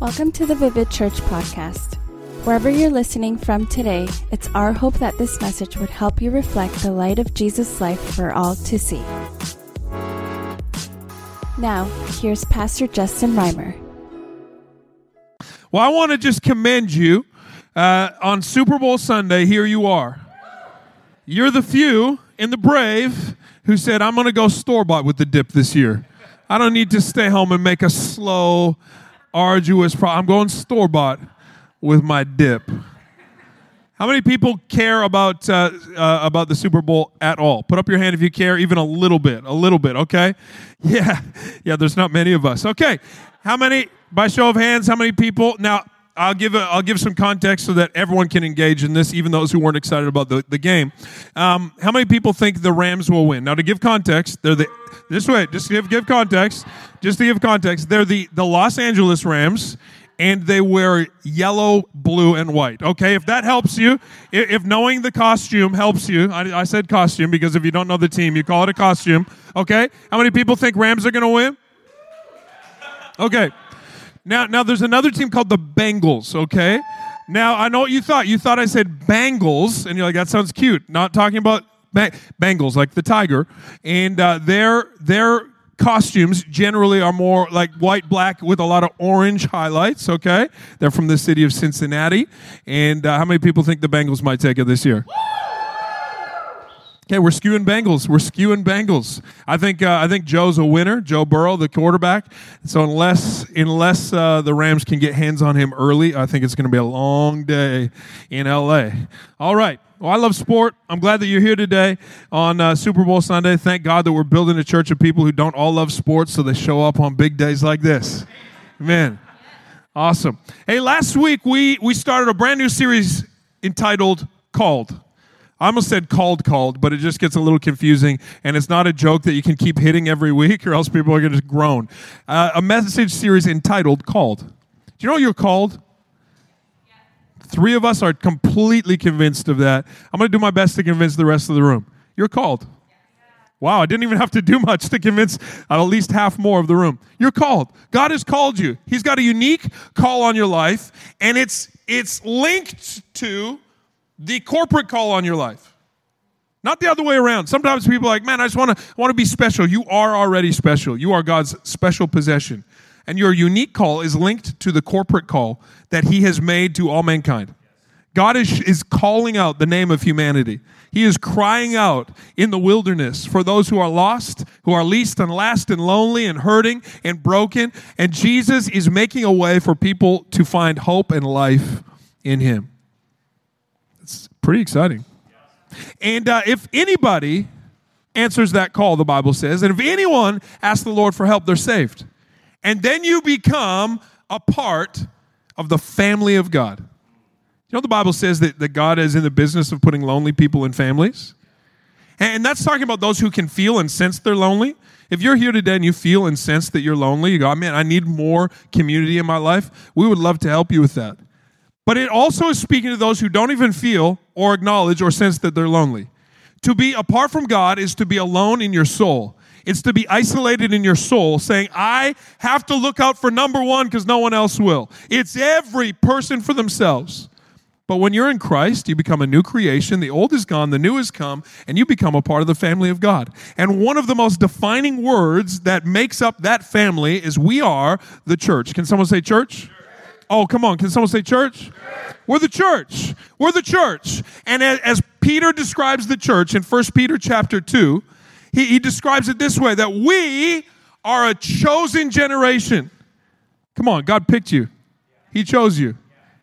Welcome to the Vivid Church podcast. Wherever you're listening from today, it's our hope that this message would help you reflect the light of Jesus' life for all to see. Now, here's Pastor Justin Reimer. Well, I want to just commend you. On Super Bowl Sunday, here you are. You're the few and the brave who said, I'm going to go store-bought with the dip this year. I don't need to stay home and make a slow, arduous process. I'm going store-bought with my dip. How many people care about the Super Bowl at all? Put up your hand if you care, even a little bit, okay? Yeah, there's not many of us. Okay, how many, by show of hands, how many people? Now, I'll give some context so that everyone can engage in this, even those who weren't excited about the game. How many people think the Rams will win? Now, to give context, they're the Los Angeles Rams, and they wear yellow, blue, and white. Okay, if that helps you, if knowing the costume helps you, I said costume because if you don't know the team, you call it a costume. Okay, how many people think Rams are going to win? Okay. Now there's another team called the Bengals, okay? Now, I know what you thought. You thought I said Bengals, and you're like, that sounds cute. Not talking about Bengals, like the tiger. And their costumes generally are more like white, black, with a lot of orange highlights, okay? They're from the city of Cincinnati. And how many people think the Bengals might take it this year? Okay, we're skewing Bengals. I think Joe's a winner. Joe Burrow, the quarterback. So unless the Rams can get hands on him early, I think it's going to be a long day in LA. All right. Well, I love sport. I'm glad that you're here today on Super Bowl Sunday. Thank God that we're building a church of people who don't all love sports, so they show up on big days like this. Amen. Awesome. Hey, last week we started a brand new series entitled Called. I almost said called, but it just gets a little confusing, and it's not a joke that you can keep hitting every week or else people are going to groan. A message series entitled Called. Do you know you're called? Yeah. Three of us are completely convinced of that. I'm going to do my best to convince the rest of the room. You're called. Yeah. Wow, I didn't even have to do much to convince at least half more of the room. You're called. God has called you. He's got a unique call on your life, and it's linked to the corporate call on your life. Not the other way around. Sometimes people are like, man, I just want to be special. You are already special. You are God's special possession. And your unique call is linked to the corporate call that he has made to all mankind. God is calling out the name of humanity. He is crying out in the wilderness for those who are lost, who are least and last and lonely and hurting and broken. And Jesus is making a way for people to find hope and life in him. Pretty exciting. And if anybody answers that call, the Bible says, and if anyone asks the Lord for help, they're saved. And then you become a part of the family of God. You know, the Bible says that God is in the business of putting lonely people in families. And that's talking about those who can feel and sense they're lonely. If you're here today and you feel and sense that you're lonely, you go, man, I need more community in my life. We would love to help you with that. But it also is speaking to those who don't even feel or acknowledge or sense that they're lonely. To be apart from God is to be alone in your soul. It's to be isolated in your soul, saying, I have to look out for number one because no one else will. It's every person for themselves. But when you're in Christ, you become a new creation. The old is gone, the new has come, and you become a part of the family of God. And one of the most defining words that makes up that family is we are the church. Can someone say church? Oh, come on. Can someone say church? We're the church. We're the church. And as Peter describes the church in 1 Peter chapter 2, he describes it this way, that we are a chosen generation. Come on. God picked you. He chose you.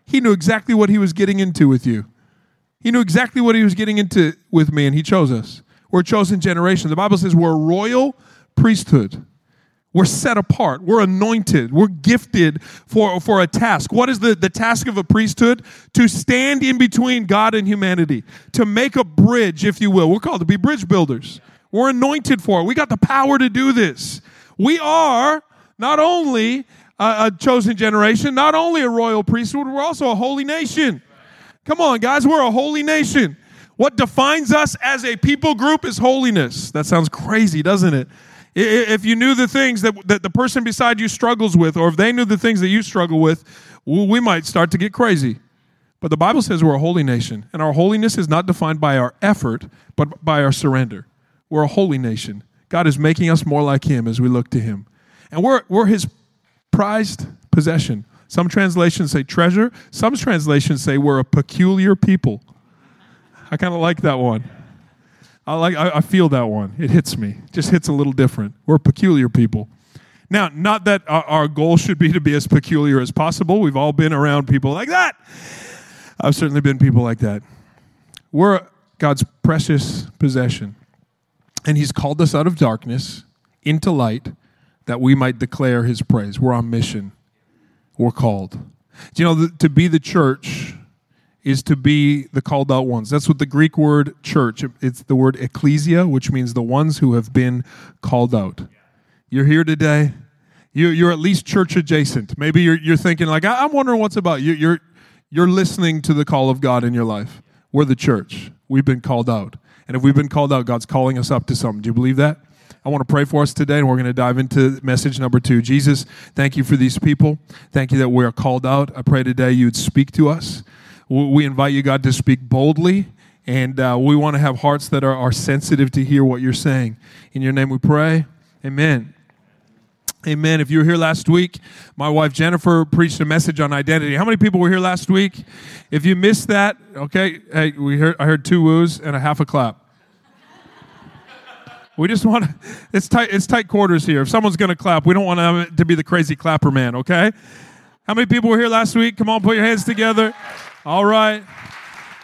He knew exactly what he was getting into with you. He knew exactly what he was getting into with me, and he chose us. We're a chosen generation. The Bible says we're a royal priesthood. We're set apart. We're anointed. We're gifted for a task. What is the task of a priesthood? To stand in between God and humanity. To make a bridge, if you will. We're called to be bridge builders. We're anointed for it. We got the power to do this. We are not only a chosen generation, not only a royal priesthood, we're also a holy nation. Come on, guys. We're a holy nation. What defines us as a people group is holiness. That sounds crazy, doesn't it? If you knew the things that the person beside you struggles with, or if they knew the things that you struggle with, we might start to get crazy. But the Bible says we're a holy nation, and our holiness is not defined by our effort, but by our surrender. We're a holy nation. God is making us more like Him as we look to Him. And we're His prized possession. Some translations say treasure. Some translations say we're a peculiar people. I kind of like that one. I feel that one. It hits me. Just hits a little different. We're peculiar people. Now, not that our goal should be to be as peculiar as possible. We've all been around people like that. I've certainly been people like that. We're God's precious possession. And He's called us out of darkness into light that we might declare His praise. We're on mission. We're called. You know, to be the church is to be the called out ones. That's what the Greek word church, it's the word ecclesia, which means the ones who have been called out. You're here today. You're at least church adjacent. Maybe you're thinking like, I'm wondering what's about. You're listening to the call of God in your life. We're the church. We've been called out. And if we've been called out, God's calling us up to something. Do you believe that? I want to pray for us today, and we're going to dive into message number 2. Jesus, thank you for these people. Thank you that we are called out. I pray today you'd speak to us. We invite you, God, to speak boldly, and we want to have hearts that are sensitive to hear what you're saying. In your name we pray. Amen. Amen. If you were here last week, my wife Jennifer preached a message on identity. How many people were here last week? If you missed that, okay, hey, I heard 2 woos and a half a clap. We just want to, it's tight quarters here. If someone's going to clap, we don't want to be the crazy clapper man, okay? How many people were here last week? Come on, put your hands together. All right.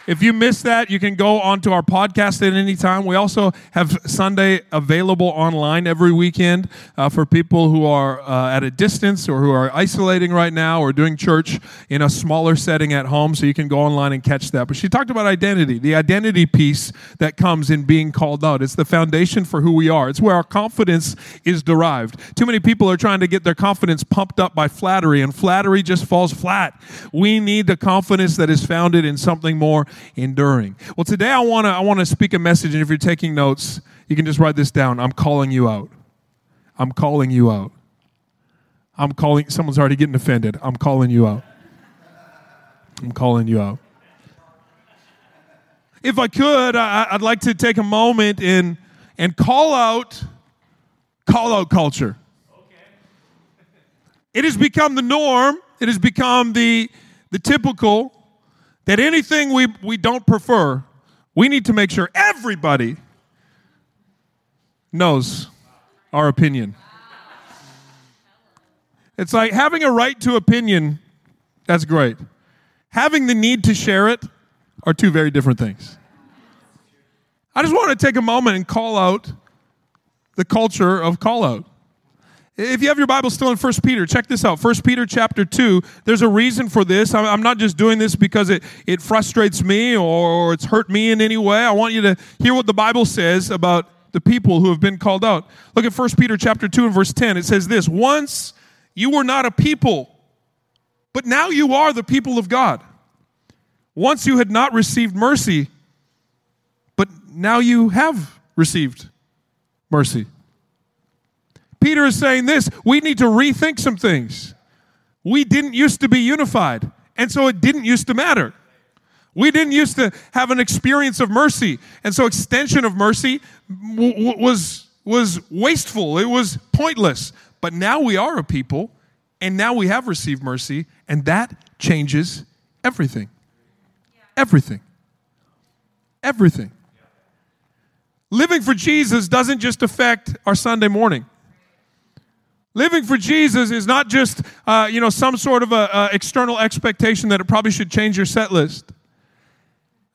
If you missed that, you can go onto our podcast at any time. We also have Sunday available online every weekend for people who are at a distance or who are isolating right now or doing church in a smaller setting at home, so you can go online and catch that. But she talked about identity, the identity piece that comes in being called out. It's the foundation for who we are. It's where our confidence is derived. Too many people are trying to get their confidence pumped up by flattery, and flattery just falls flat. We need the confidence that is founded in something more enduring. Well, today I want to speak a message, and if you're taking notes, you can just write this down. I'm calling you out. I'm calling you out. I'm calling. Someone's already getting offended. I'm calling you out. I'm calling you out. If I could, I'd like to take a moment and call out culture. Okay. It has become the norm. It has become the typical. That anything we don't prefer, we need to make sure everybody knows our opinion. It's like having a right to opinion, that's great. Having the need to share it are 2 very different things. I just want to take a moment and call out the culture of call out. If you have your Bible still in 1 Peter, check this out. 1 Peter chapter 2, there's a reason for this. I'm not just doing this because it frustrates me or it's hurt me in any way. I want you to hear what the Bible says about the people who have been called out. Look at 1 Peter chapter 2 and verse 10. It says this, once you were not a people, but now you are the people of God. Once you had not received mercy, but now you have received mercy. Peter is saying this, we need to rethink some things. We didn't used to be unified, and so it didn't used to matter. We didn't used to have an experience of mercy, and so extension of mercy was wasteful. It was pointless. But now we are a people, and now we have received mercy, and that changes everything. Everything. Everything. Living for Jesus doesn't just affect our Sunday morning. Living for Jesus is not just, some sort of a external expectation that it probably should change your set list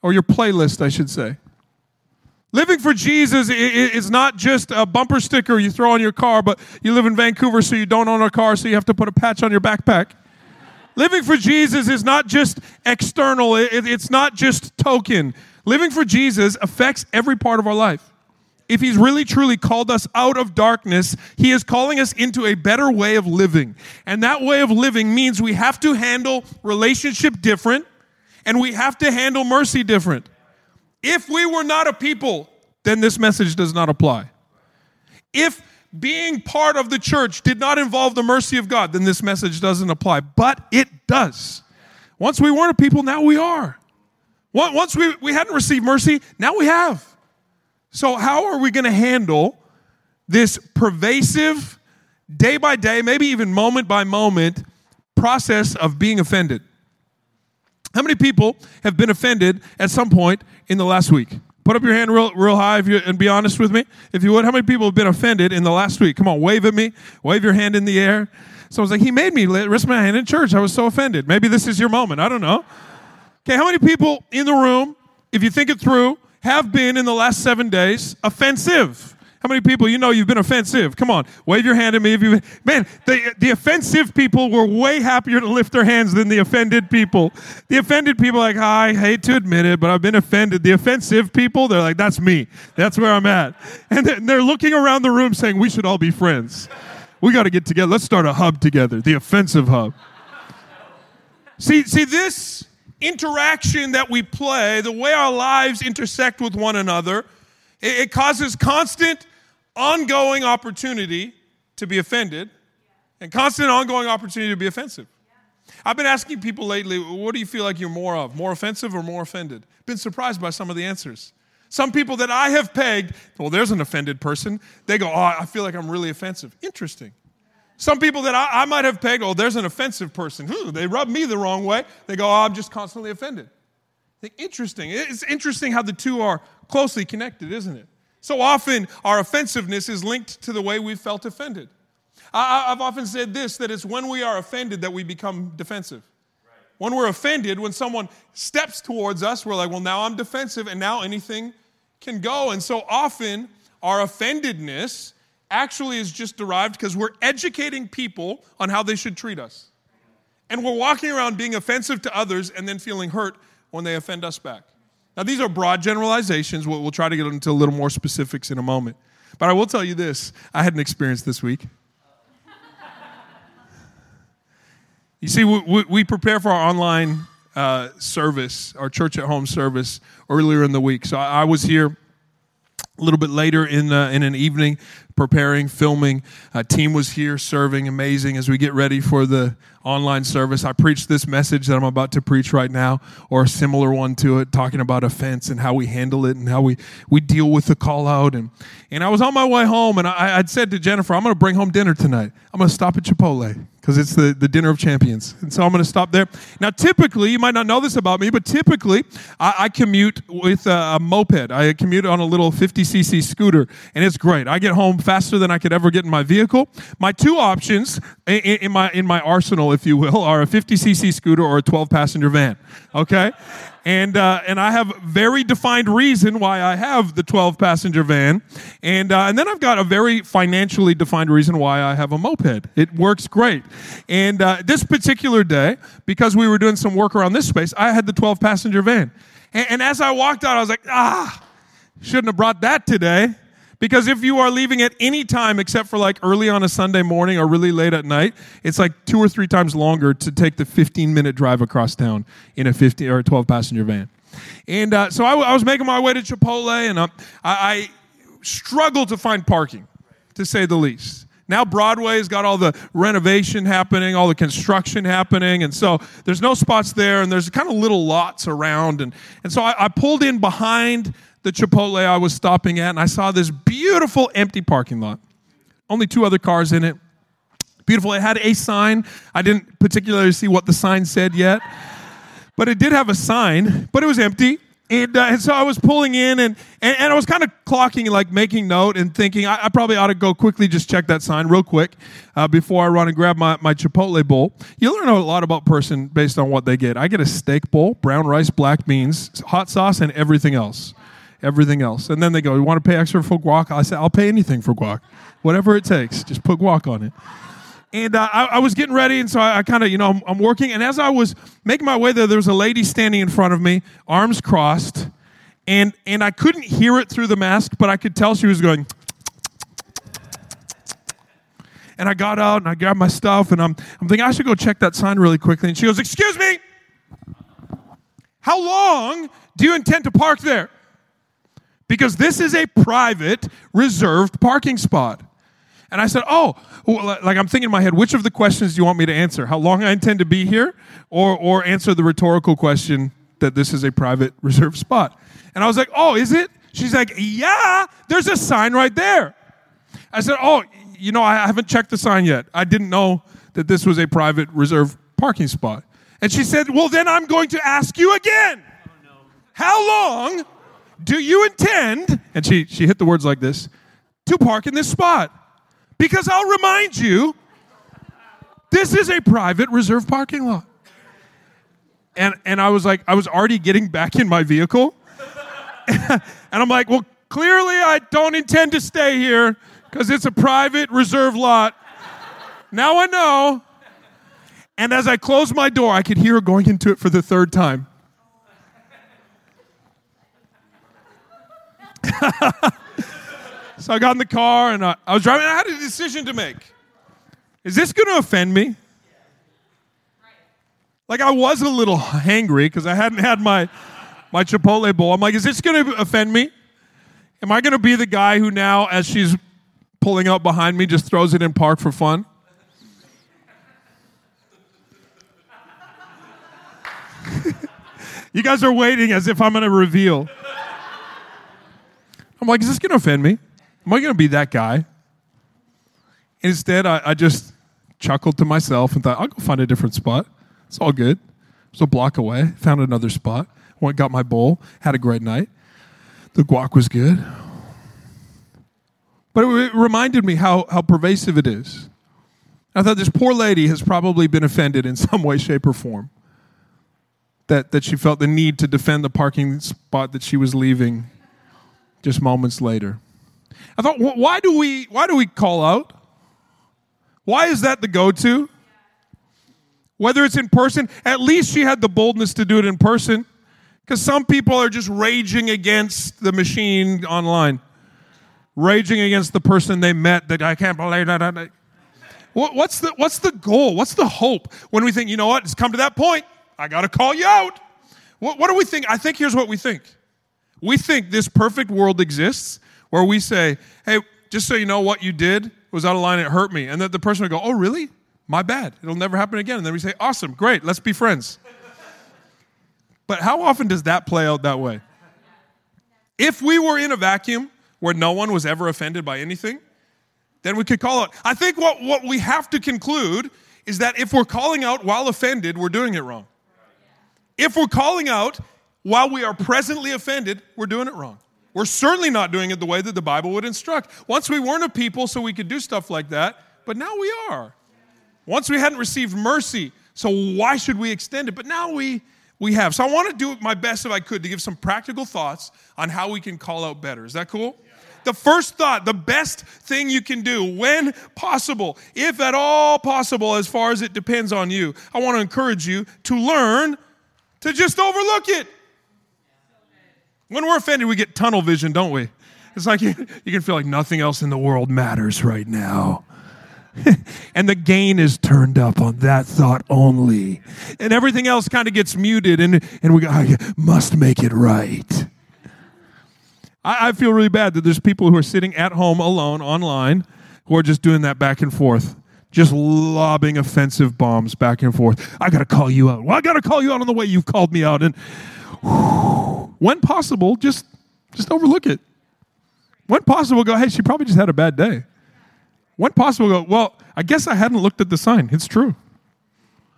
or your playlist, I should say. Living for Jesus is not just a bumper sticker you throw on your car, but you live in Vancouver, so you don't own a car, so you have to put a patch on your backpack. Living for Jesus is not just external. It's not just token. Living for Jesus affects every part of our life. If he's really truly called us out of darkness, he is calling us into a better way of living. And that way of living means we have to handle relationship different, and we have to handle mercy different. If we were not a people, then this message does not apply. If being part of the church did not involve the mercy of God, then this message doesn't apply. But it does. Once we weren't a people, now we are. Once we hadn't received mercy, now we have. So how are we going to handle this pervasive, day by day, maybe even moment by moment, process of being offended? How many people have been offended at some point in the last week? Put up your hand real high and be honest with me, if you would. How many people have been offended in the last week? Come on, wave at me. Wave your hand in the air. Someone's like, he made me risk my hand in church. I was so offended. Maybe this is your moment. I don't know. Okay, how many people in the room, if you think it through, have been in the last 7 days offensive? How many people you know you've been offensive? Come on, wave your hand at me. Man, the offensive people were way happier to lift their hands than the offended people. The offended people are like, I hate to admit it, but I've been offended. The offensive people, they're like, that's me. That's where I'm at. And they're looking around the room saying, we should all be friends. We got to get together. Let's start a hub together, the offensive hub. See, this interaction that we play, the way our lives intersect with one another, it causes constant, ongoing opportunity to be offended and constant, ongoing opportunity to be offensive. I've been asking people lately, what do you feel like you're more of, more offensive or more offended? Been surprised by some of the answers. Some people that I have pegged, well, there's an offended person. They go, I feel like I'm really offensive. Interesting. Some people that I might have pegged, there's an offensive person. They rub me the wrong way. They go, I'm just constantly offended. Interesting. It's interesting how the two are closely connected, isn't it? So often our offensiveness is linked to the way we felt offended. I've often said this, that it's when we are offended that we become defensive. Right. When we're offended, when someone steps towards us, we're like, well, now I'm defensive and now anything can go. And so often our offendedness actually is just derived because we're educating people on how they should treat us. And we're walking around being offensive to others and then feeling hurt when they offend us back. Now, these are broad generalizations. We'll try to get into a little more specifics in a moment. But I will tell you this. I had an experience this week. You see, we prepare for our online service, our church at home service, earlier in the week. So I was here a little bit later in an evening preparing, filming. A team was here serving, amazing. As we get ready for the online service, I preached this message that I'm about to preach right now, or a similar one to it, talking about offense and how we handle it and how we deal with the call out. And I was on my way home, and I'd said to Jennifer, I'm going to bring home dinner tonight. I'm going to stop at Chipotle because it's the dinner of champions. And so I'm going to stop there. Now, typically, you might not know this about me, but typically I commute with a moped. I commute on a little 50cc scooter, and it's great. I get home faster than I could ever get in my vehicle. My two options in my arsenal, if you will, are a 50cc scooter or a 12-passenger van, okay? And I have very defined reason why I have the 12-passenger van. And then I've got a very financially defined reason why I have a moped. It works great. And this particular day, because we were doing some work around this space, I had the 12-passenger van. And as I walked out, I was like, shouldn't have brought that today. Because if you are leaving at any time except for like early on a Sunday morning or really late at night, it's like 2 or 3 times longer to take the 15-minute drive across town in a 50 or a 12-passenger van. And so I was making my way to Chipotle, and I struggled to find parking, to say the least. Now Broadway's got all the renovation happening, all the construction happening, and so there's no spots there, and there's kind of little lots around. And so I pulled in behind the Chipotle I was stopping at, and I saw this beautiful empty parking lot. Only 2 other cars in it. Beautiful. It had a sign. I didn't particularly see what the sign said yet, but it did have a sign, but it was empty. And so I was pulling in, and I was kind of clocking, like making note and thinking, I probably ought to go quickly just check that sign real quick before I run and grab my Chipotle bowl. You learn a lot about a person based on what they get. I get a steak bowl, brown rice, black beans, hot sauce, and everything else. Everything else. And then they go, you want to pay extra for guac? I said, I'll pay anything for guac. Whatever it takes, just put guac on it. And I was getting ready, and so I kind of, I'm working. And as I was making my way there was a lady standing in front of me, arms crossed. And I couldn't hear it through the mask, but I could tell she was going. And I got out, and I grabbed my stuff, and I'm thinking, I should go check that sign really quickly. And she goes, excuse me, how long do you intend to park there? Because this is a private, reserved parking spot. And I said, oh, like I'm thinking in my head, which of the questions do you want me to answer? How long I intend to be here, or answer the rhetorical question that this is a private reserved spot? And I was like, oh, is it? She's like, yeah, there's a sign right there. I said, oh, you know, I haven't checked the sign yet. I didn't know that this was a private reserved parking spot. And she said, well, then I'm going to ask you again. Oh, no. How long do you intend, and she hit the words like this, to park in this spot? Because I'll remind you, this is a private reserved parking lot. And I was like, I was already getting back in my vehicle. And I'm like, well, clearly I don't intend to stay here because it's a private reserved lot. Now I know. And as I closed my door, I could hear her going into it for the third time. So I got in the car, and I was driving, and I had a decision to make. Is this going to offend me? Like, I was a little hangry because I hadn't had my Chipotle bowl. I'm like, is this going to offend me? Am I going to be the guy who now, as she's pulling up behind me, just throws it in park for fun? You guys are waiting as if I'm going to reveal. I'm like, is this going to offend me? Am I going to be that guy? Instead, I just chuckled to myself and thought, I'll go find a different spot. It's all good. So a block away, found another spot. Went, got my bowl, had a great night. The guac was good. But it reminded me how pervasive it is. I thought this poor lady has probably been offended in some way, shape, or form. That she felt the need to defend the parking spot that she was leaving just moments later. I thought, why do we call out? Why is that the go-to? Whether it's in person, at least she had the boldness to do it in person, because some people are just raging against the machine online, raging against the person they met that I can't believe that. What's the goal? What's the hope when we think, you know what, it's come to that point, I got to call you out? What do we think? I think here's what we think. We think this perfect world exists where we say, hey, just so you know, what you did was out of line, it hurt me. And that the person would go, oh, really? My bad. It'll never happen again. And then we say, awesome, great, let's be friends. But how often does that play out that way? If we were in a vacuum where no one was ever offended by anything, then we could call out. I think what we have to conclude is that if we're calling out while offended, we're doing it wrong. If we're calling out while we are presently offended, we're doing it wrong. We're certainly not doing it the way that the Bible would instruct. Once we weren't a people, so we could do stuff like that, but now we are. Once we hadn't received mercy, so why should we extend it? But now we have. So I want to do my best if I could to give some practical thoughts on how we can call out better. Is that cool? Yeah. The first thought, the best thing you can do when possible, if at all possible, as far as it depends on you, I want to encourage you to learn to just overlook it. When we're offended, we get tunnel vision, don't we? It's like you can feel like nothing else in the world matters right now. And the gain is turned up on that thought only. And everything else kind of gets muted, and we go, I must make it right. I feel really bad that there's people who are sitting at home alone online who are just doing that back and forth, just lobbing offensive bombs back and forth. I got to call you out. Well, I got to call you out on the way you've called me out. And when possible, just overlook it. When possible, go, hey, she probably just had a bad day. When possible, go, well, I guess I hadn't looked at the sign. It's true.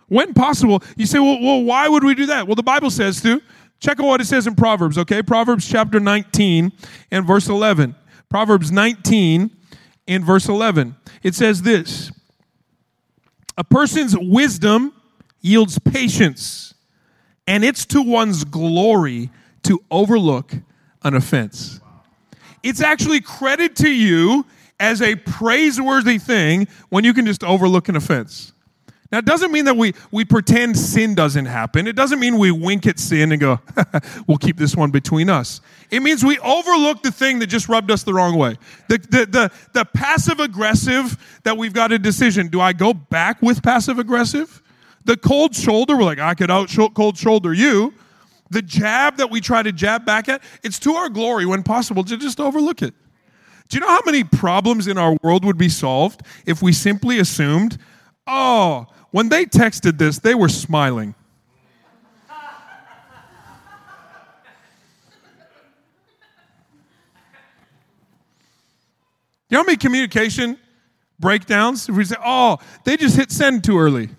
When possible, you say, well, why would we do that? Well, the Bible says to. Check out what it says in Proverbs, okay? Proverbs chapter 19 and verse 11. Proverbs 19 and verse 11. It says this. A person's wisdom yields patience, and it's to one's glory to overlook an offense. It's actually credit to you as a praiseworthy thing when you can just overlook an offense. Now, it doesn't mean that we pretend sin doesn't happen. It doesn't mean we wink at sin and go, we'll keep this one between us. It means we overlook the thing that just rubbed us the wrong way. The passive-aggressive that we've got a decision. Do I go back with passive-aggressive? The cold shoulder, we're like, I could out-cold shoulder you. The jab that we try to jab back at, it's to our glory when possible to just overlook it. Do you know how many problems in our world would be solved if we simply assumed, oh, when they texted this, they were smiling? You know how many communication breakdowns? If we say, oh, they just hit send too early.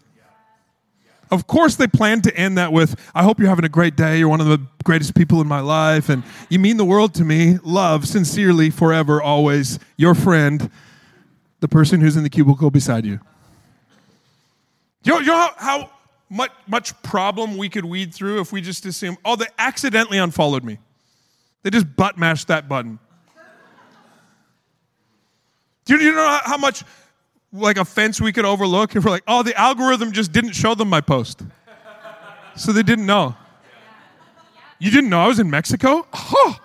Of course they plan to end that with, I hope you're having a great day. You're one of the greatest people in my life, and you mean the world to me. Love, sincerely, forever, always, your friend, the person who's in the cubicle beside you. You know how much problem we could weed through if we just assume, oh, they accidentally unfollowed me. They just butt-mashed that button. Do you know how much like offense we could overlook if we're like, oh, the algorithm just didn't show them my post. So they didn't know. You didn't know I was in Mexico? Oh.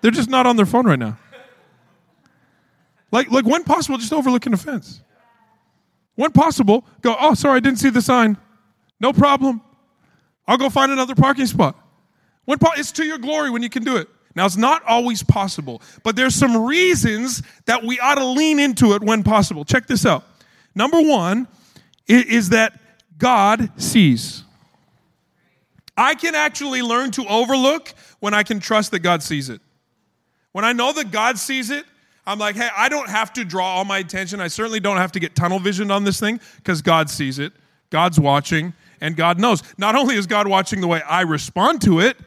They're just not on their phone right now. Like when possible, just overlook an offense. When possible, go, oh, sorry, I didn't see the sign. No problem. I'll go find another parking spot. When it's to your glory when you can do it. Now, it's not always possible, but there's some reasons that we ought to lean into it when possible. Check this out. Number one is that God sees. I can actually learn to overlook when I can trust that God sees it. When I know that God sees it, I'm like, hey, I don't have to draw all my attention. I certainly don't have to get tunnel visioned on this thing because God sees it. God's watching, and God knows. Not only is God watching the way I respond to it,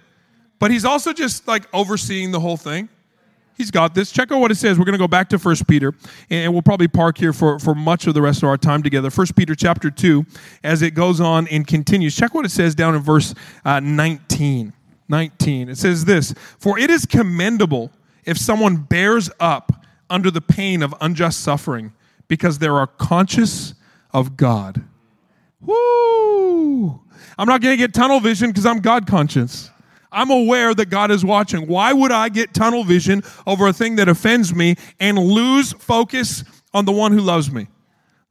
but he's also just like overseeing the whole thing. He's got this. Check out what it says. We're going to go back to 1 Peter, and we'll probably park here for much of the rest of our time together. 1 Peter chapter 2, as it goes on and continues. Check what it says down in verse 19. It says this, for it is commendable if someone bears up under the pain of unjust suffering because they are conscious of God. Woo! I'm not going to get tunnel vision because I'm God conscious. I'm aware that God is watching. Why would I get tunnel vision over a thing that offends me and lose focus on the one who loves me?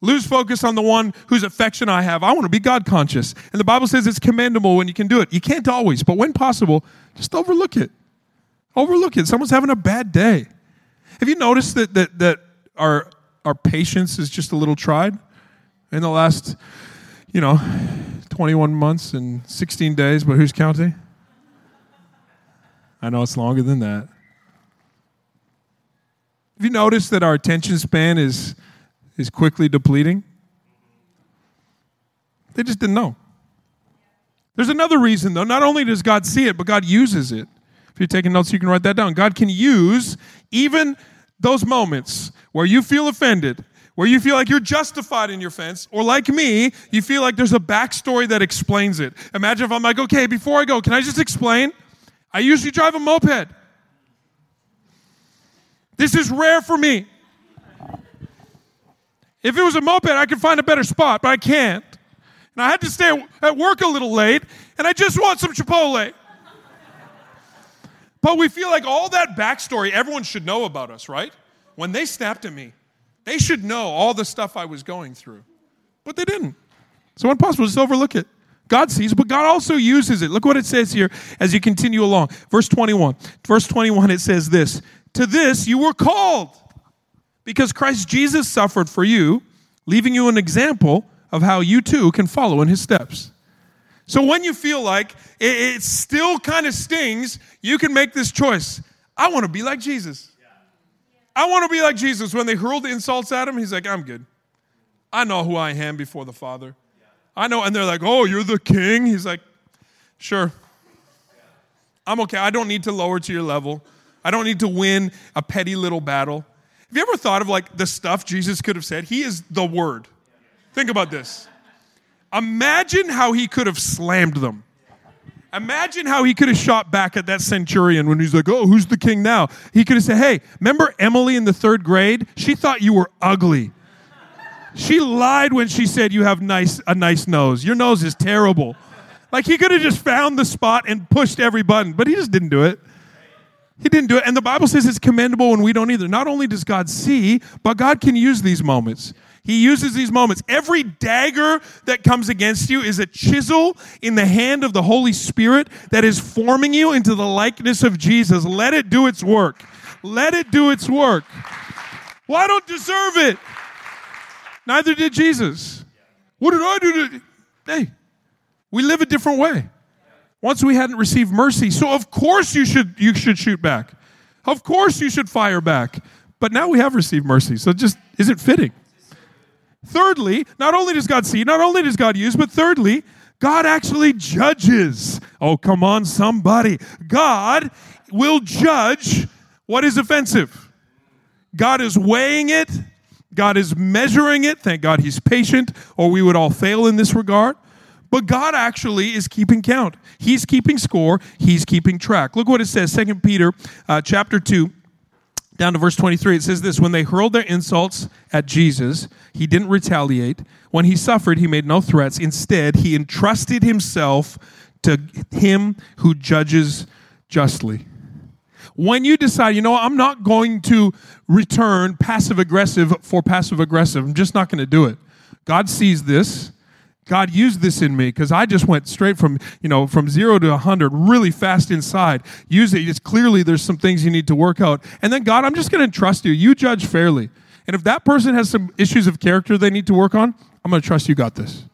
Lose focus on the one whose affection I have. I want to be God conscious. And the Bible says it's commendable when you can do it. You can't always, but when possible, just overlook it. Overlook it. Someone's having a bad day. Have you noticed that our patience is just a little tried in the last, 21 months and 16 days, but who's counting? I know it's longer than that. Have you noticed that our attention span is quickly depleting? They just didn't know. There's another reason, though. Not only does God see it, but God uses it. If you're taking notes, you can write that down. God can use even those moments where you feel offended, where you feel like you're justified in your offense, or like me, you feel like there's a backstory that explains it. Imagine if I'm like, okay, before I go, can I just explain? I usually drive a moped. This is rare for me. If it was a moped, I could find a better spot, but I can't. And I had to stay at work a little late, and I just want some Chipotle. But we feel like all that backstory, everyone should know about us, right? When they snapped at me, they should know all the stuff I was going through. But they didn't. So when possible, just overlook it. God sees, but God also uses it. Look what it says here as you continue along. Verse 21, it says this. To this you were called because Christ Jesus suffered for you, leaving you an example of how you too can follow in his steps. So when you feel like it still kind of stings, you can make this choice. I want to be like Jesus. I want to be like Jesus. When they hurled insults at him, he's like, I'm good. I know who I am before the Father. I know, and they're like, oh, you're the king? He's like, sure. I'm okay. I don't need to lower to your level. I don't need to win a petty little battle. Have you ever thought of like the stuff Jesus could have said? He is the Word. Think about this. Imagine how he could have slammed them. Imagine how he could have shot back at that centurion when he's like, oh, who's the king now? He could have said, hey, remember Emily in the third grade? She thought you were ugly. She lied when she said you have a nice nose. Your nose is terrible. Like he could have just found the spot and pushed every button, but he just didn't do it. He didn't do it. And the Bible says it's commendable when we don't either. Not only does God see, but God can use these moments. He uses these moments. Every dagger that comes against you is a chisel in the hand of the Holy Spirit that is forming you into the likeness of Jesus. Let it do its work. Let it do its work. Well, I don't deserve it. Neither did Jesus. What did I do to... Hey, we live a different way. Once we hadn't received mercy, so of course you should shoot back. Of course you should fire back. But now we have received mercy, so it just isn't fitting. Thirdly, not only does God see, not only does God use, but thirdly, God actually judges. Oh, come on, somebody. God will judge what is offensive. God is weighing it. God is measuring it. Thank God he's patient, or we would all fail in this regard. But God actually is keeping count. He's keeping score. He's keeping track. Look what it says, 2 Peter chapter 2, down to verse 23. It says this, when they hurled their insults at Jesus, he didn't retaliate. When he suffered, he made no threats. Instead, he entrusted himself to him who judges justly. When you decide, you know, I'm not going to return passive-aggressive for passive-aggressive. I'm just not going to do it. God sees this. God used this in me because I just went straight from, you know, from 0 to 100 really fast inside. Use it. It's clearly there's some things you need to work out. And then, God, I'm just going to trust you. You judge fairly. And if that person has some issues of character they need to work on, I'm going to trust you got this.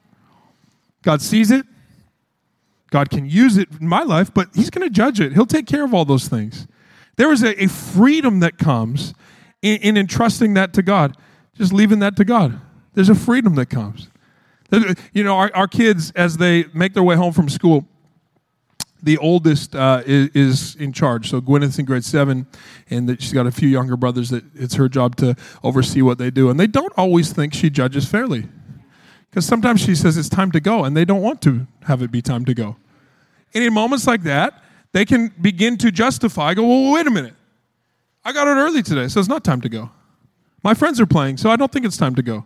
God sees it. God can use it in my life, but he's going to judge it. He'll take care of all those things. There is a freedom that comes in entrusting that to God, just leaving that to God. There's a freedom that comes. You know, our kids, as they make their way home from school, the oldest is in charge. So Gwyneth's in grade 7, and she's got a few younger brothers that it's her job to oversee what they do. And they don't always think she judges fairly because sometimes she says it's time to go, and they don't want to have it be time to go. And in moments like that, they can begin to justify, go, well, wait a minute. I got out early today, so it's not time to go. My friends are playing, so I don't think it's time to go.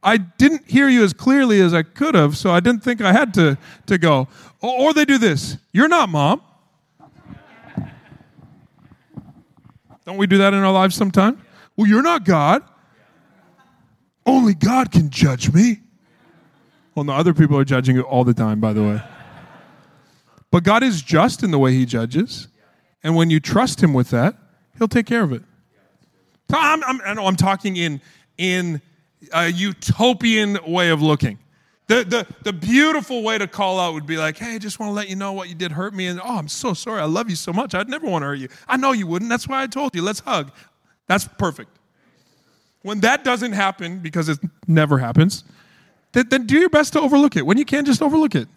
I didn't hear you as clearly as I could have, so I didn't think I had to go. Or they do this. You're not mom. Don't we do that in our lives sometime? Well, you're not God. Only God can judge me. Well, no, other people are judging you all the time, by the way. But God is just in the way he judges. And when you trust him with that, he'll take care of it. I know I'm talking in a utopian way of looking. The beautiful way to call out would be like, hey, I just want to let you know what you did hurt me. And, oh, I'm so sorry. I love you so much. I'd never want to hurt you. I know you wouldn't. That's why I told you. Let's hug. That's perfect. When that doesn't happen, because it never happens, then do your best to overlook it. When you can, just overlook it.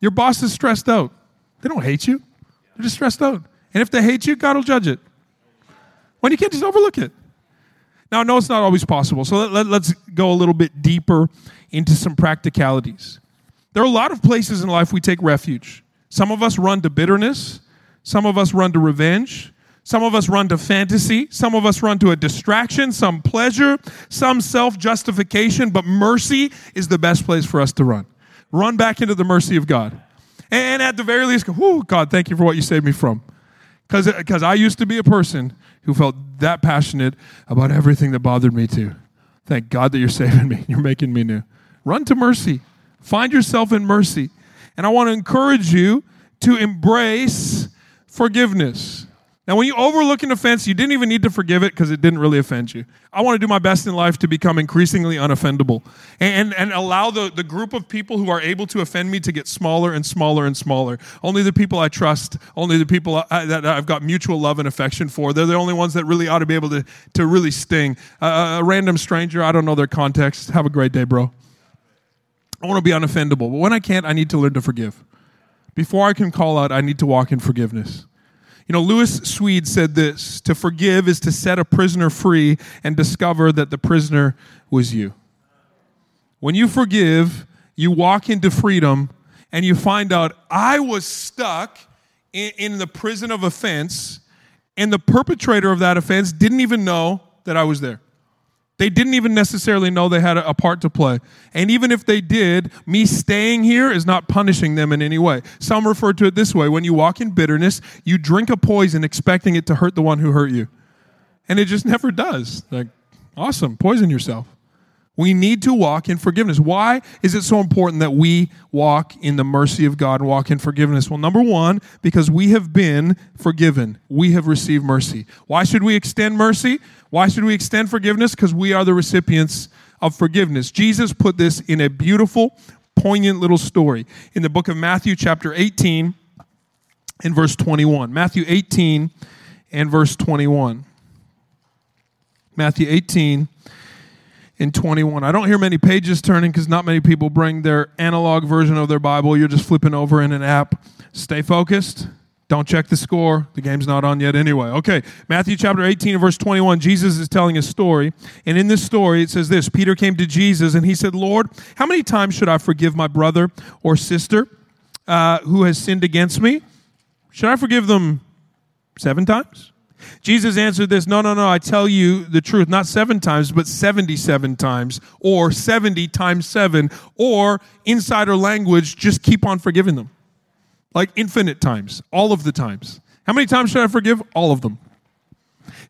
Your boss is stressed out. They don't hate you. They're just stressed out. And if they hate you, God will judge it. When you can't, just overlook it. Now, I know it's not always possible, so let's go a little bit deeper into some practicalities. There are a lot of places in life we take refuge. Some of us run to bitterness. Some of us run to revenge. Some of us run to fantasy. Some of us run to a distraction, some pleasure, some self-justification, but mercy is the best place for us to run. Run back into the mercy of God. And at the very least, go, oh, God, thank you for what you saved me from. Because I used to be a person who felt that passionate about everything that bothered me too. Thank God that you're saving me. You're making me new. Run to mercy. Find yourself in mercy. And I want to encourage you to embrace forgiveness. Now, when you overlook an offense, you didn't even need to forgive it because it didn't really offend you. I want to do my best in life to become increasingly unoffendable and allow the group of people who are able to offend me to get smaller and smaller and smaller. Only the people I trust, only the people that I've got mutual love and affection for, they're the only ones that really ought to be able to really sting. A random stranger, I don't know their context. Have a great day, bro. I want to be unoffendable. But when I can't, I need to learn to forgive. Before I can call out, I need to walk in forgiveness. You know, Louis Swede said this, to forgive is to set a prisoner free and discover that the prisoner was you. When you forgive, you walk into freedom and you find out I was stuck in the prison of offense, and the perpetrator of that offense didn't even know that I was there. They didn't even necessarily know they had a part to play. And even if they did, me staying here is not punishing them in any way. Some refer to it this way. When you walk in bitterness, you drink a poison expecting it to hurt the one who hurt you. And it just never does. Like, awesome, poison yourself. We need to walk in forgiveness. Why is it so important that we walk in the mercy of God and walk in forgiveness? Well, number one, because we have been forgiven. We have received mercy. Why should we extend mercy? Why should we extend forgiveness? Because we are the recipients of forgiveness. Jesus put this in a beautiful, poignant little story in the book of Matthew chapter 18 and verse 21. Matthew 18 and verse 21. Matthew 18 in 21. I don't hear many pages turning because not many people bring their analog version of their Bible. You're just flipping over in an app. Stay focused. Don't check the score. The game's not on yet anyway. Okay, Matthew chapter 18 and verse 21, Jesus is telling a story. And in this story, it says this: Peter came to Jesus and he said, "Lord, how many times should I forgive my brother or sister who has sinned against me? Should I forgive them 7 times? Jesus answered this, no, I tell you the truth, not 7 times, but 77 times, or 70 times 7, or insider language, just keep on forgiving them. Like infinite times, all of the times. How many times should I forgive? All of them."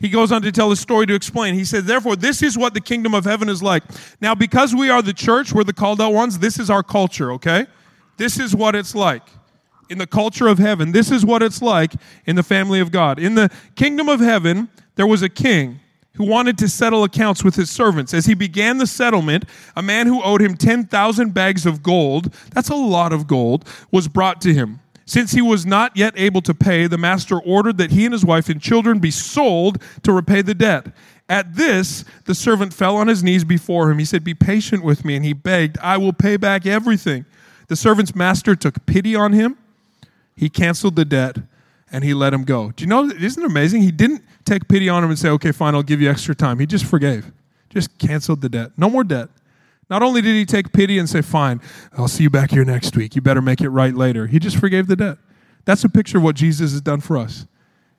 He goes on to tell a story to explain. He said, "Therefore, this is what the kingdom of heaven is like." Now, because we are the church, we're the called out ones, this is our culture, okay? This is what it's like. In the culture of heaven, this is what it's like in the family of God. In the kingdom of heaven, there was a king who wanted to settle accounts with his servants. As he began the settlement, a man who owed him 10,000 bags of gold, that's a lot of gold, was brought to him. Since he was not yet able to pay, the master ordered that he and his wife and children be sold to repay the debt. At this, the servant fell on his knees before him. He said, "Be patient with me," and he begged, "I will pay back everything." The servant's master took pity on him. He canceled the debt, and he let him go. Do you know, isn't it amazing? He didn't take pity on him and say, "Okay, fine, I'll give you extra time." He just forgave, just canceled the debt. No more debt. Not only did he take pity and say, "Fine, I'll see you back here next week. You better make it right later." He just forgave the debt. That's a picture of what Jesus has done for us.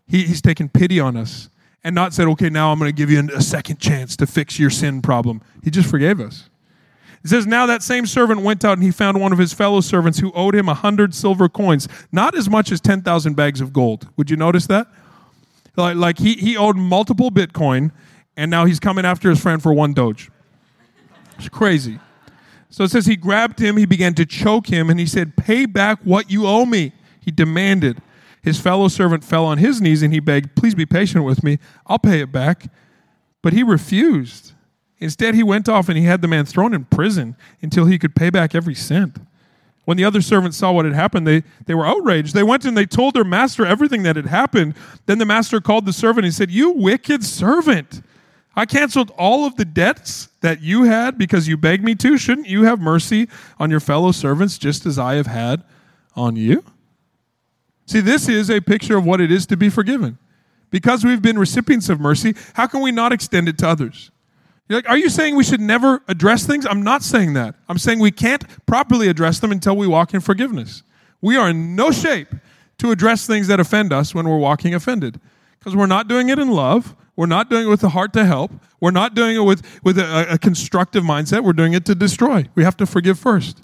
He's taken pity on us and not said, "Okay, now I'm going to give you a second chance to fix your sin problem." He just forgave us. It says, "Now that same servant went out and he found one of his fellow servants who owed him 100 silver coins, not as much as 10,000 bags of gold. Would you notice that? Like he owed multiple Bitcoin, and now he's coming after his friend for one Doge. It's crazy. So it says he grabbed him, he began to choke him, and he said, "Pay back what you owe me," he demanded. His fellow servant fell on his knees and he begged, "Please be patient with me. I'll pay it back." But he refused. Instead, he went off and he had the man thrown in prison until he could pay back every cent. When the other servants saw what had happened, they were outraged. They went and they told their master everything that had happened. Then the master called the servant and said, "You wicked servant. I canceled all of the debts that you had because you begged me to. Shouldn't you have mercy on your fellow servants just as I have had on you?" See, this is a picture of what it is to be forgiven. Because we've been recipients of mercy, how can we not extend it to others? You're like, are you saying we should never address things? I'm not saying that. I'm saying we can't properly address them until we walk in forgiveness. We are in no shape to address things that offend us when we're walking offended, because we're not doing it in love. We're not doing it with the heart to help. We're not doing it with a constructive mindset. We're doing it to destroy. We have to forgive first.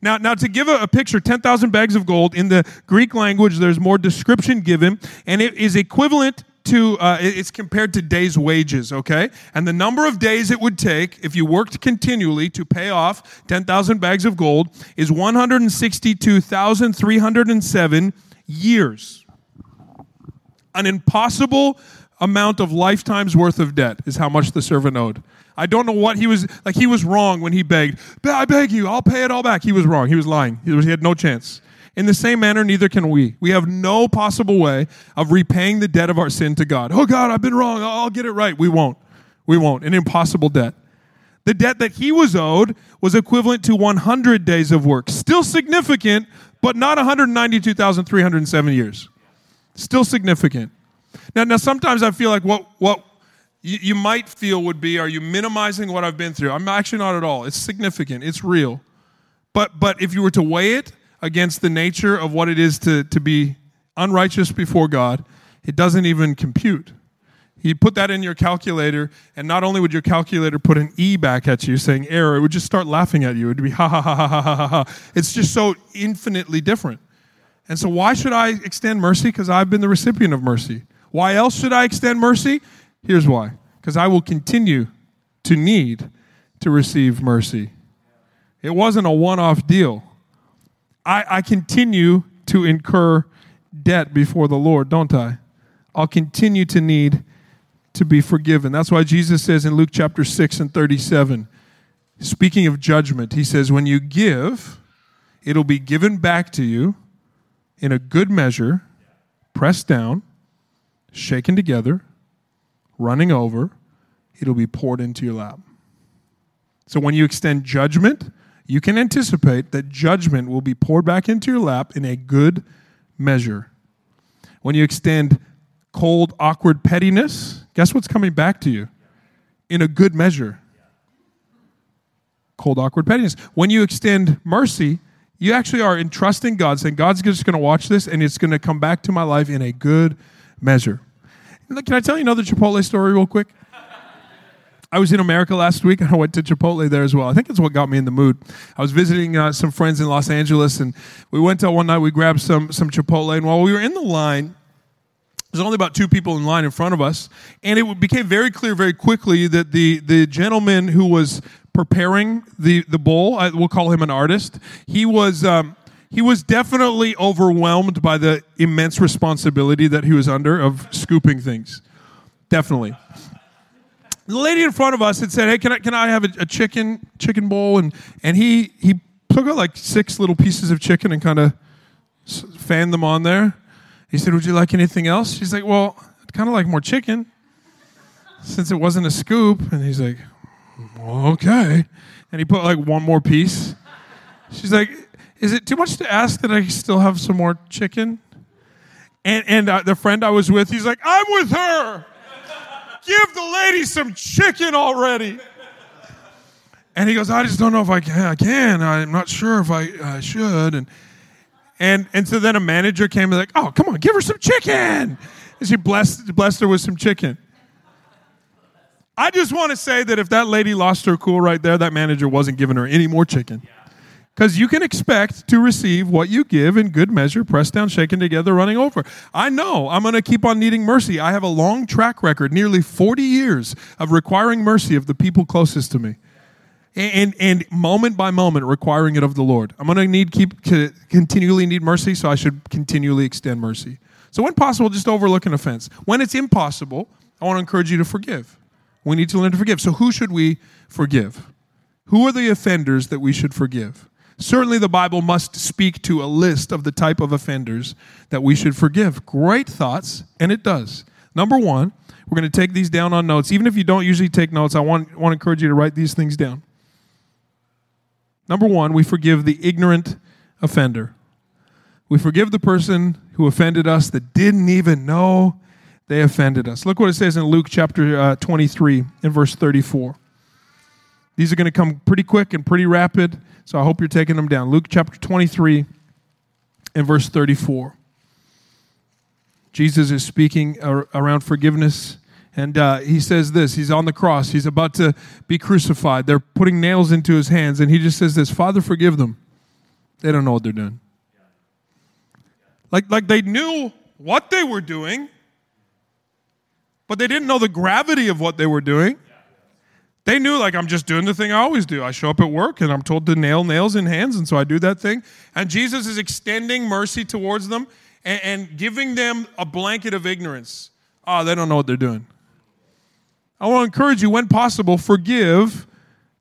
Now to give a picture, 10,000 bags of gold, in the Greek language, there's more description given, and it is equivalent to, it's compared to days' wages, okay? And the number of days it would take if you worked continually to pay off 10,000 bags of gold is 162,307 years. An impossible amount of lifetime's worth of debt is how much the servant owed. I don't know what he was wrong when he begged, "I beg you, I'll pay it all back." He was wrong. He was lying. He had no chance. In the same manner, neither can we. We have no possible way of repaying the debt of our sin to God. "Oh, God, I've been wrong. I'll get it right." We won't. We won't. An impossible debt. The debt that he was owed was equivalent to 100 days of work. Still significant, but not 192,307 years. Still significant. Now sometimes I feel like what you might feel would be, are you minimizing what I've been through? I'm actually not at all. It's significant. It's real. But if you were to weigh it against the nature of what it is to be unrighteous before God, it doesn't even compute. You put that in your calculator, and not only would your calculator put an E back at you saying error, it would just start laughing at you. It would be ha, ha, ha, ha, ha, ha, ha. It's just so infinitely different. And so why should I extend mercy? Because I've been the recipient of mercy. Why else should I extend mercy? Here's why. Because I will continue to need to receive mercy. It wasn't a one-off deal. I continue to incur debt before the Lord, don't I? I'll continue to need to be forgiven. That's why Jesus says in Luke chapter 6 and 37, speaking of judgment, he says, when you give, it'll be given back to you in a good measure, pressed down, shaken together, running over, it'll be poured into your lap. So when you extend judgment, you can anticipate that judgment will be poured back into your lap in a good measure. When you extend cold, awkward pettiness, guess what's coming back to you? In a good measure. Cold, awkward pettiness. When you extend mercy, you actually are entrusting God, saying, God's just going to watch this, and it's going to come back to my life in a good measure. Look, can I tell you another Chipotle story real quick? I was in America last week, and I went to Chipotle there as well. I think that's what got me in the mood. I was visiting some friends in Los Angeles, and we went out one night, we grabbed some Chipotle, and while we were in the line, there's only about two people in line in front of us, and it became very clear very quickly that the gentleman who was preparing the bowl, we'll call him an artist, he was definitely overwhelmed by the immense responsibility that he was under of scooping things. Definitely. The lady in front of us had said, hey, can I have a chicken bowl? And he took out like six little pieces of chicken and kind of fanned them on there. He said, would you like anything else? She's like, well, I'd kind of like more chicken since it wasn't a scoop. And he's like, well, okay. And he put like one more piece. She's like, is it too much to ask that I still have some more chicken? And the friend I was with, he's like, I'm with her. Give the lady some chicken already. And he goes, I just don't know if I can. I'm not sure if I should. And so then a manager came and was like, oh, come on, give her some chicken. And she blessed her with some chicken. I just want to say that if that lady lost her cool right there, that manager wasn't giving her any more chicken. Because you can expect to receive what you give in good measure, pressed down, shaken together, running over. I know I'm going to keep on needing mercy. I have a long track record, nearly 40 years of requiring mercy of the people closest to me. And moment by moment, requiring it of the Lord. I'm going to continually need mercy, so I should continually extend mercy. So when possible, just overlook an offense. When it's impossible, I want to encourage you to forgive. We need to learn to forgive. So who should we forgive? Who are the offenders that we should forgive? Certainly the Bible must speak to a list of the type of offenders that we should forgive. Great thoughts, and it does. Number one, we're going to take these down on notes. Even if you don't usually take notes, I want to encourage you to write these things down. Number one, we forgive the ignorant offender. We forgive the person who offended us that didn't even know they offended us. Look what it says in Luke chapter 23 and verse 34. These are going to come pretty quick and pretty rapid, so I hope you're taking them down. Luke chapter 23 and verse 34. Jesus is speaking around forgiveness, and he says this. He's on the cross. He's about to be crucified. They're putting nails into his hands, and he just says this, Father, forgive them. They don't know what they're doing. Like they knew what they were doing, but they didn't know the gravity of what they were doing. They knew, like, I'm just doing the thing I always do. I show up at work, and I'm told to nail nails in hands, and so I do that thing. And Jesus is extending mercy towards them and giving them a blanket of ignorance. Oh, they don't know what they're doing. I want to encourage you, when possible, forgive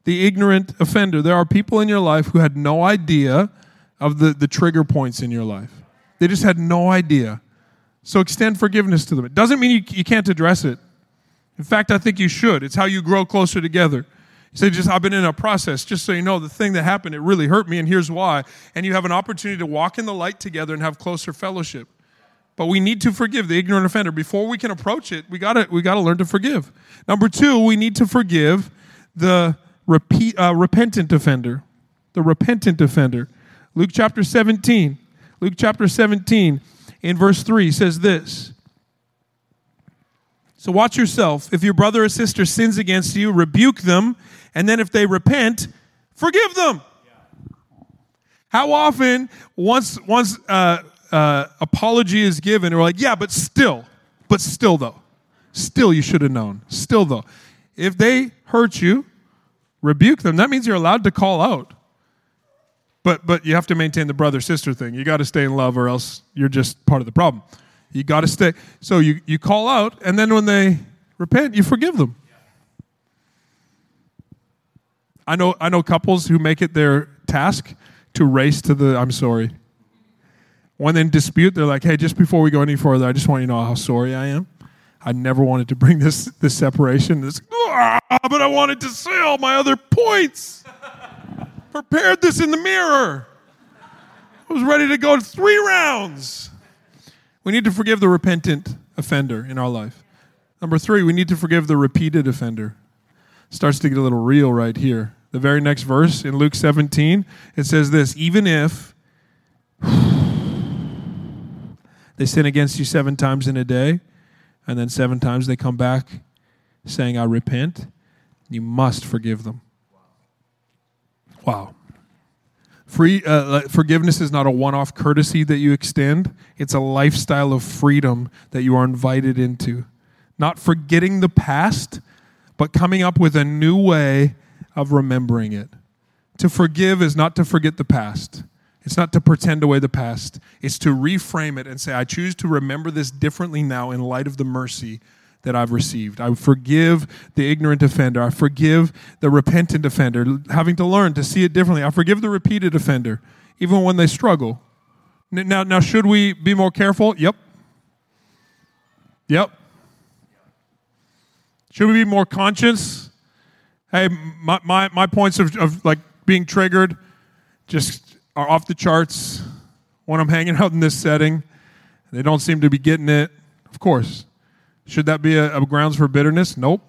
the ignorant offender. There are people in your life who had no idea of the trigger points in your life. They just had no idea. So extend forgiveness to them. It doesn't mean you can't address it. In fact, I think you should. It's how you grow closer together. You say, I've been in a process. Just so you know, the thing that happened, it really hurt me, and here's why. And you have an opportunity to walk in the light together and have closer fellowship. But we need to forgive the ignorant offender. Before we can approach it, we gotta learn to forgive. Number two, we need to forgive the repentant offender. The repentant offender. Luke chapter 17. Luke chapter 17 in verse 3 says this. So watch yourself. If your brother or sister sins against you, rebuke them, and then if they repent, forgive them. Yeah. How often, once apology is given, we're like, yeah, but still though, you should have known. Still though, if they hurt you, rebuke them. That means you're allowed to call out. But you have to maintain the brother-sister thing. You got to stay in love or else you're just part of the problem. You got to stay. So you call out, and then when they repent, you forgive them. I know couples who make it their task to race to the I'm sorry. When in dispute, they're like, hey, just before we go any further, I just want you to know how sorry I am. I never wanted to bring this separation. It's, but I wanted to say all my other points. Prepared this in the mirror. I was ready to go 3 rounds. We need to forgive the repentant offender in our life. Number 3, we need to forgive the repeated offender. Starts to get a little real right here. The very next verse in Luke 17, it says this, even if they sin against you 7 times in a day, and then 7 times they come back saying, I repent, you must forgive them. Wow. Forgiveness is not a one-off courtesy that you extend. It's a lifestyle of freedom that you are invited into. Not forgetting the past, but coming up with a new way of remembering it. To forgive is not to forget the past. It's not to pretend away the past. It's to reframe it and say, I choose to remember this differently now in light of the mercy that I've received. I forgive the ignorant offender. I forgive the repentant offender, having to learn to see it differently. I forgive the repeated offender, even when they struggle. Now, should we be more careful? Yep. Should we be more conscious? Hey, my points of like being triggered just are off the charts when I'm hanging out in this setting. They don't seem to be getting it. Of course. Should that be a grounds for bitterness? Nope.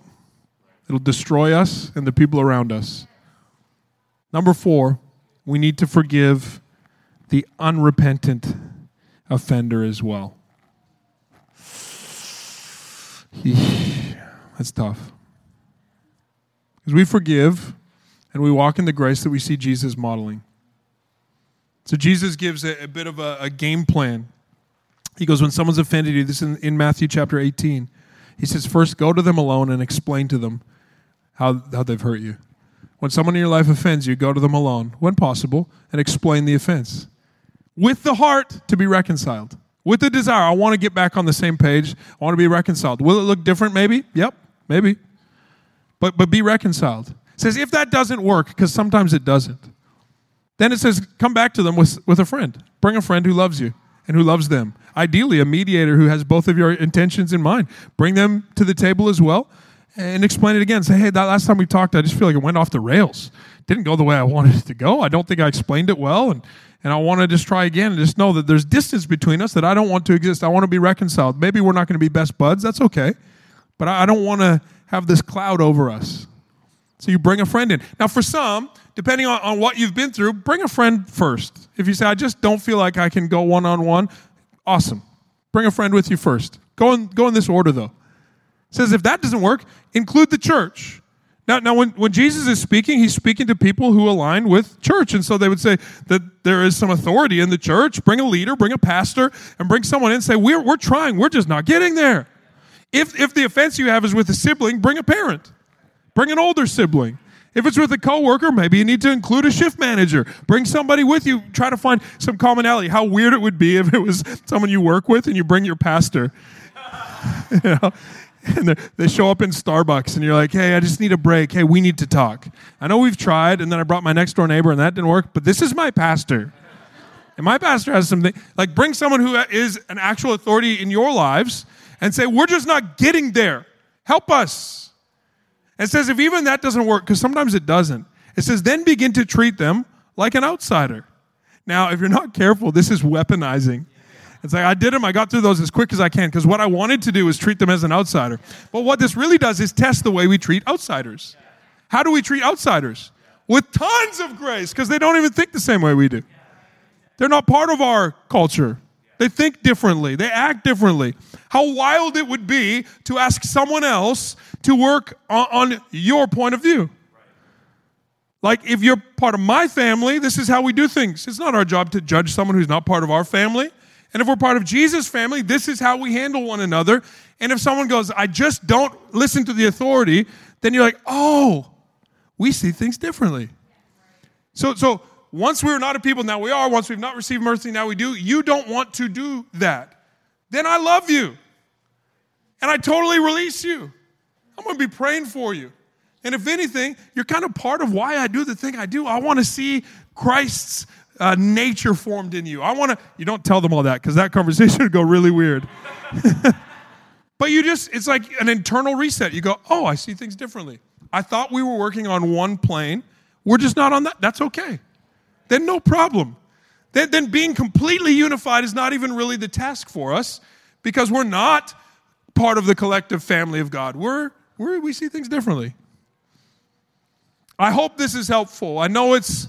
It'll destroy us and the people around us. Number 4, we need to forgive the unrepentant offender as well. That's tough. Because we forgive and we walk in the grace that we see Jesus modeling. So Jesus gives a bit of a game plan. He goes, when someone's offended you, this is in Matthew chapter 18. He says, first go to them alone and explain to them how they've hurt you. When someone in your life offends you, go to them alone, when possible, and explain the offense. With the heart to be reconciled. With the desire, I want to get back on the same page. I want to be reconciled. Will it look different maybe? Yep, maybe. But be reconciled. It says, if that doesn't work, because sometimes it doesn't, then it says, come back to them with a friend. Bring a friend who loves you and who loves them. Ideally, a mediator who has both of your intentions in mind. Bring them to the table as well and explain it again. Say, hey, that last time we talked, I just feel like it went off the rails. Didn't go the way I wanted it to go. I don't think I explained it well, and I want to just try again and just know that there's distance between us that I don't want to exist. I want to be reconciled. Maybe we're not going to be best buds. That's okay. But I don't want to have this cloud over us. So you bring a friend in. Now, for some, depending on what you've been through, bring a friend first. If you say, I just don't feel like I can go one-on-one, awesome. Bring a friend with you first. Go in this order, though. It says, if that doesn't work, include the church. Now when Jesus is speaking, he's speaking to people who align with church. And so they would say that there is some authority in the church. Bring a leader, bring a pastor, and bring someone in and say, we're trying. We're just not getting there. If the offense you have is with a sibling, bring a parent. Bring an older sibling. If it's with a coworker, maybe you need to include a shift manager. Bring somebody with you. Try to find some commonality. How weird it would be if it was someone you work with and you bring your pastor. You know? And they show up in Starbucks and you're like, hey, I just need a break. Hey, we need to talk. I know we've tried, and then I brought my next door neighbor and that didn't work, but this is my pastor. And my pastor has something. Like, bring someone who is an actual authority in your lives and say, we're just not getting there. Help us. It says, if even that doesn't work, because sometimes it doesn't, it says, then begin to treat them like an outsider. Now, if you're not careful, this is weaponizing. It's like, I did them, I got through those as quick as I can, because what I wanted to do was treat them as an outsider. But what this really does is test the way we treat outsiders. How do we treat outsiders? With tons of grace, because they don't even think the same way we do. They're not part of our culture. They think differently. They act differently. How wild it would be to ask someone else to work on your point of view. Like, if you're part of my family, this is how we do things. It's not our job to judge someone who's not part of our family. And if we're part of Jesus' family, this is how we handle one another. And if someone goes, I just don't listen to the authority, then you're like, oh, we see things differently. So once we were not a people, now we are. Once we've not received mercy, now we do. You don't want to do that. Then I love you. And I totally release you. I'm going to be praying for you. And if anything, you're kind of part of why I do the thing I do. I want to see Christ's nature formed in you. You don't tell them all that because that conversation would go really weird. But it's like an internal reset. You go, oh, I see things differently. I thought we were working on one plane. We're just not on that. That's okay. Then no problem. Then being completely unified is not even really the task for us because we're not part of the collective family of God. We see things differently. I hope this is helpful. I know it's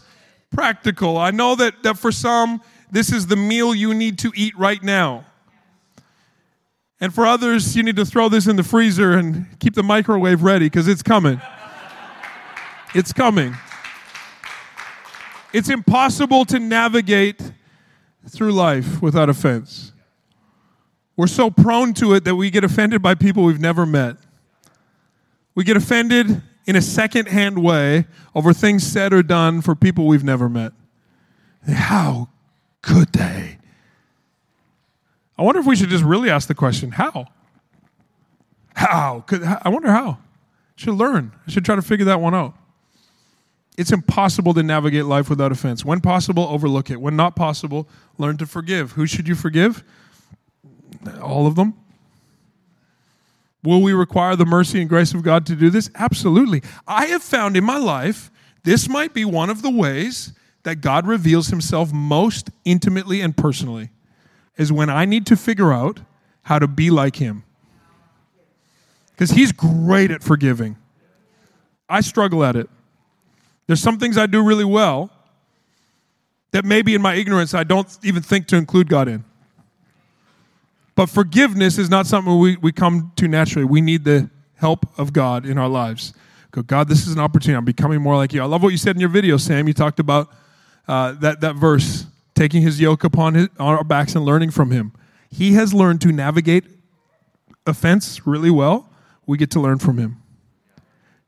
practical. I know that for some, this is the meal you need to eat right now. And for others, you need to throw this in the freezer and keep the microwave ready because it's coming. It's coming. It's impossible to navigate through life without offense. We're so prone to it that we get offended by people we've never met. We get offended in a second-hand way over things said or done for people we've never met. How could they? I wonder if we should just really ask the question, how? How? I wonder how. I should learn. I should try to figure that one out. It's impossible to navigate life without offense. When possible, overlook it. When not possible, learn to forgive. Who should you forgive? All of them? Will we require the mercy and grace of God to do this? Absolutely. I have found in my life, this might be one of the ways that God reveals himself most intimately and personally, is when I need to figure out how to be like him. Because he's great at forgiving. I struggle at it. There's some things I do really well that maybe in my ignorance I don't even think to include God in. But forgiveness is not something we come to naturally. We need the help of God in our lives. Go, God, this is an opportunity. I'm becoming more like you. I love what you said in your video, Sam. You talked about that verse, taking his yoke on our backs and learning from him. He has learned to navigate offense really well. We get to learn from him.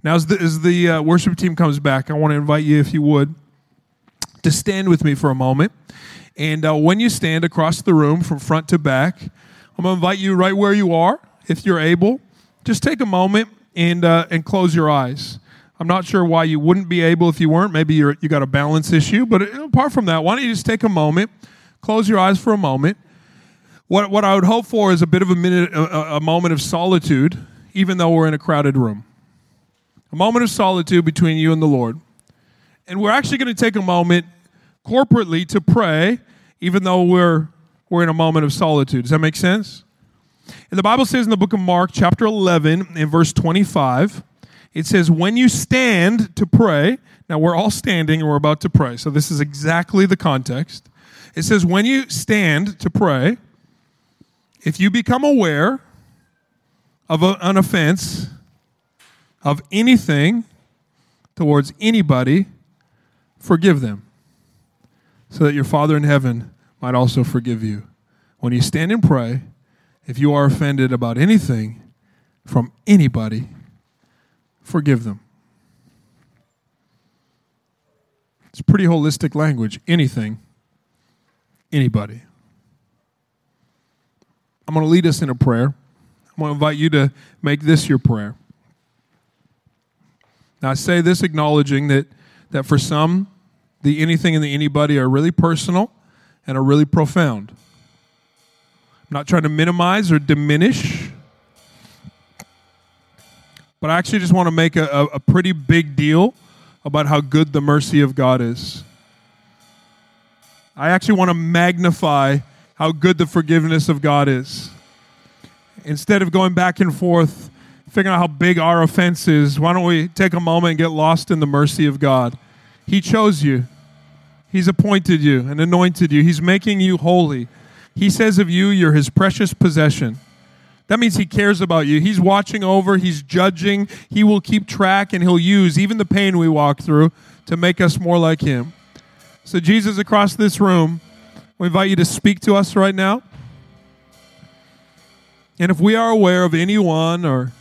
Now, as the worship team comes back, I want to invite you, if you would, to stand with me for a moment. And when you stand across the room from front to back, I'm going to invite you right where you are, if you're able. Just take a moment and close your eyes. I'm not sure why you wouldn't be able if you weren't. Maybe you got a balance issue. But apart from that, why don't you just take a moment, close your eyes for a moment. What I would hope for is a moment of solitude, even though we're in a crowded room. A moment of solitude between you and the Lord. And we're actually going to take a moment corporately to pray, even though we're in a moment of solitude. Does that make sense? And the Bible says in the book of Mark, chapter 11, in verse 25, it says, when you stand to pray, now we're all standing and we're about to pray, so this is exactly the context. It says, when you stand to pray, if you become aware of an offense, of anything towards anybody, forgive them, so that your Father in heaven might also forgive you. When you stand and pray, if you are offended about anything from anybody, forgive them. It's pretty holistic language. Anything, anybody. I'm going to lead us in a prayer. I'm going to invite you to make this your prayer. Now, I say this acknowledging that for some, the anything and the anybody are really personal and are really profound. I'm not trying to minimize or diminish, but I actually just want to make a pretty big deal about how good the mercy of God is. I actually want to magnify how good the forgiveness of God is. Instead of going back and forth, figuring out how big our offense is, why don't we take a moment and get lost in the mercy of God? He chose you. He's appointed you and anointed you. He's making you holy. He says of you, you're his precious possession. That means he cares about you. He's watching over. He's judging. He will keep track, and he'll use even the pain we walk through to make us more like him. So Jesus, across this room, we invite you to speak to us right now. And if we are aware of anyone or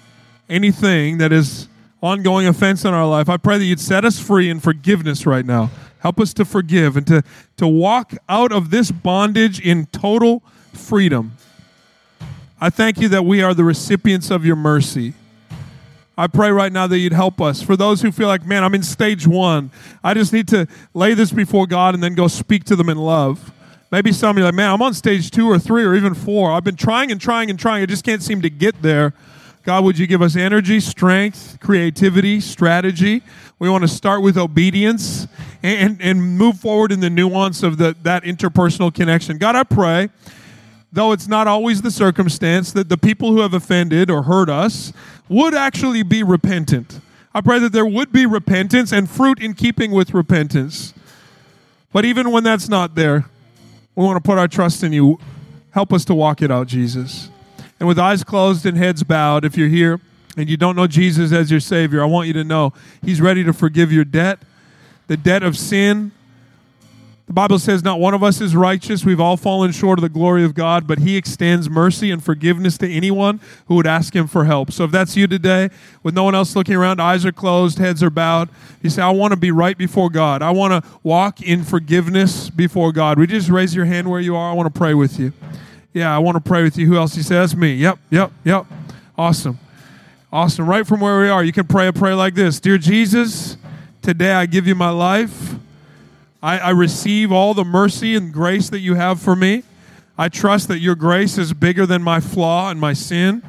anything that is ongoing offense in our life, I pray that you'd set us free in forgiveness right now. Help us to forgive and to walk out of this bondage in total freedom. I thank you that we are the recipients of your mercy. I pray right now that you'd help us. For those who feel like, man, I'm in stage one, I just need to lay this before God and then go speak to them in love. Maybe some of you are like, man, I'm on stage 2 or 3 or even 4. I've been trying. I just can't seem to get there. God, would you give us energy, strength, creativity, strategy? We want to start with obedience and move forward in the nuance of that interpersonal connection. God, I pray, though it's not always the circumstance, that the people who have offended or hurt us would actually be repentant. I pray that there would be repentance and fruit in keeping with repentance. But even when that's not there, we want to put our trust in you. Help us to walk it out, Jesus. And with eyes closed and heads bowed, if you're here and you don't know Jesus as your Savior, I want you to know He's ready to forgive your debt, the debt of sin. The Bible says not one of us is righteous. We've all fallen short of the glory of God, but He extends mercy and forgiveness to anyone who would ask Him for help. So if that's you today, with no one else looking around, eyes are closed, heads are bowed, you say, I want to be right before God. I want to walk in forgiveness before God. Would you just raise your hand where you are? I want to pray with you. Yeah, I want to pray with you. Who else? You say, that's me. Yep. Awesome. Right from where we are, you can pray a prayer like this. Dear Jesus, today I give you my life. I receive all the mercy and grace that you have for me. I trust that your grace is bigger than my flaw and my sin.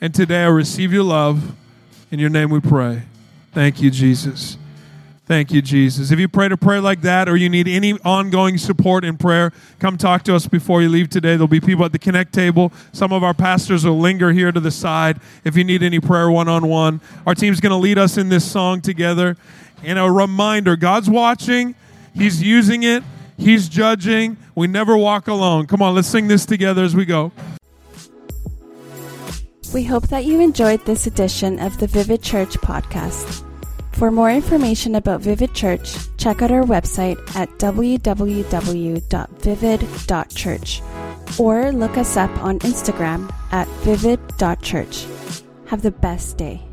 And today I receive your love. In your name we pray. Thank you, Jesus. Thank you, Jesus. If you prayed a prayer like that or you need any ongoing support in prayer, come talk to us before you leave today. There'll be people at the Connect table. Some of our pastors will linger here to the side if you need any prayer one-on-one. Our team's going to lead us in this song together. And a reminder, God's watching. He's using it. He's judging. We never walk alone. Come on, let's sing this together as we go. We hope that you enjoyed this edition of the Vivid Church podcast. For more information about Vivid Church, check out our website at www.vivid.church or look us up on Instagram at vivid.church. Have the best day.